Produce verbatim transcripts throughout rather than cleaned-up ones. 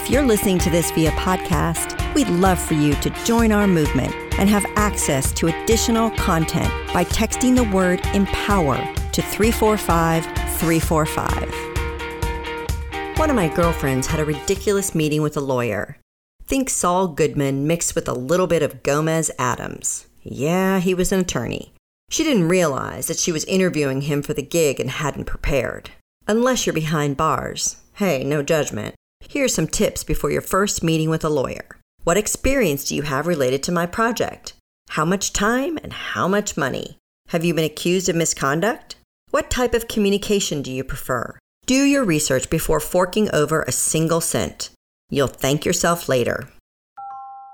If you're listening to this via podcast, we'd love for you to join our movement and have access to additional content by texting the word EMPOWER to three four five, three four five. One of my girlfriends had a ridiculous meeting with a lawyer. Think Saul Goodman mixed with a little bit of Gomez Adams. Yeah, he was an attorney. She didn't realize that she was interviewing him for the gig and hadn't prepared. Unless you're behind bars. Hey, no judgment. Here are some tips before your first meeting with a lawyer. What experience do you have related to my project? How much time and how much money? Have you been accused of misconduct? What type of communication do you prefer? Do your research before forking over a single cent. You'll thank yourself later.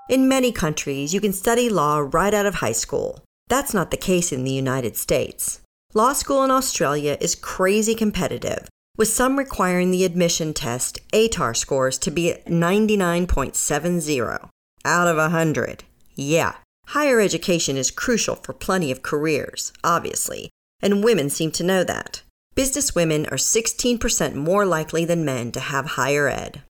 In many countries, you can study law right out of high school. That's not the case in the United States. Law school in Australia is crazy competitive, with some requiring the admission test A T A R scores to be ninety-nine point seven zero out of one hundred. Yeah, higher education is crucial for plenty of careers, obviously, and women seem to know that. Businesswomen are sixteen percent more likely than men to have higher ed.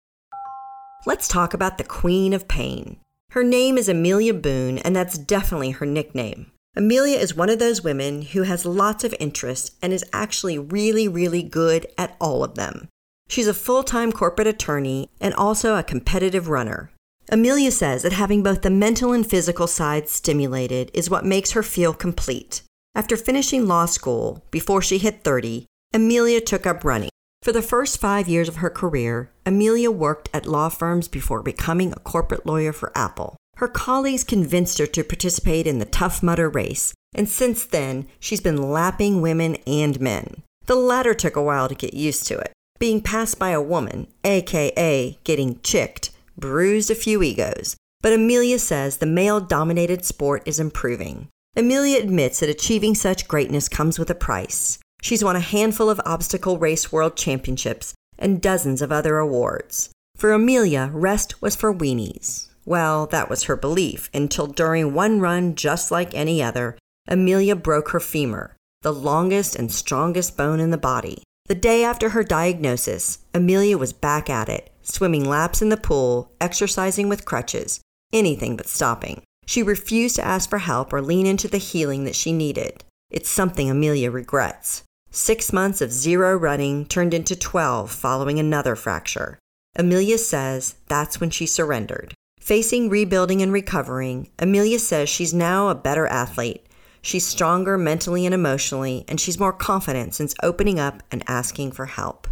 Let's talk about the Queen of Pain. Her name is Amelia Boone, and that's definitely her nickname. Amelia is one of those women who has lots of interests and is actually really, really good at all of them. She's a full-time corporate attorney and also a competitive runner. Amelia says that having both the mental and physical sides stimulated is what makes her feel complete. After finishing law school, before she hit thirty, Amelia took up running. For the first five years of her career, Amelia worked at law firms before becoming a corporate lawyer for Apple. Her colleagues convinced her to participate in the Tough Mudder race, and since then, she's been lapping women and men. The latter took a while to get used to it, being passed by a woman, aka getting chicked, bruised a few egos. But Amelia says the male-dominated sport is improving. Amelia admits that achieving such greatness comes with a price. She's won a handful of Obstacle Race World Championships and dozens of other awards. For Amelia, rest was for weenies. Well, that was her belief, until during one run just like any other, Amelia broke her femur, the longest and strongest bone in the body. The day after her diagnosis, Amelia was back at it, swimming laps in the pool, exercising with crutches, anything but stopping. She refused to ask for help or lean into the healing that she needed. It's something Amelia regrets. Six months of zero running turned into twelve following another fracture. Amelia says that's when she surrendered. Facing rebuilding and recovering, Amelia says she's now a better athlete. She's stronger mentally and emotionally, and she's more confident since opening up and asking for help.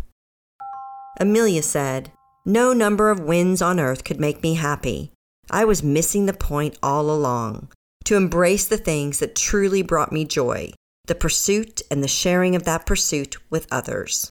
Amelia said, "No number of wins on earth could make me happy. I was missing the point all along, to embrace the things that truly brought me joy, the pursuit and the sharing of that pursuit with others."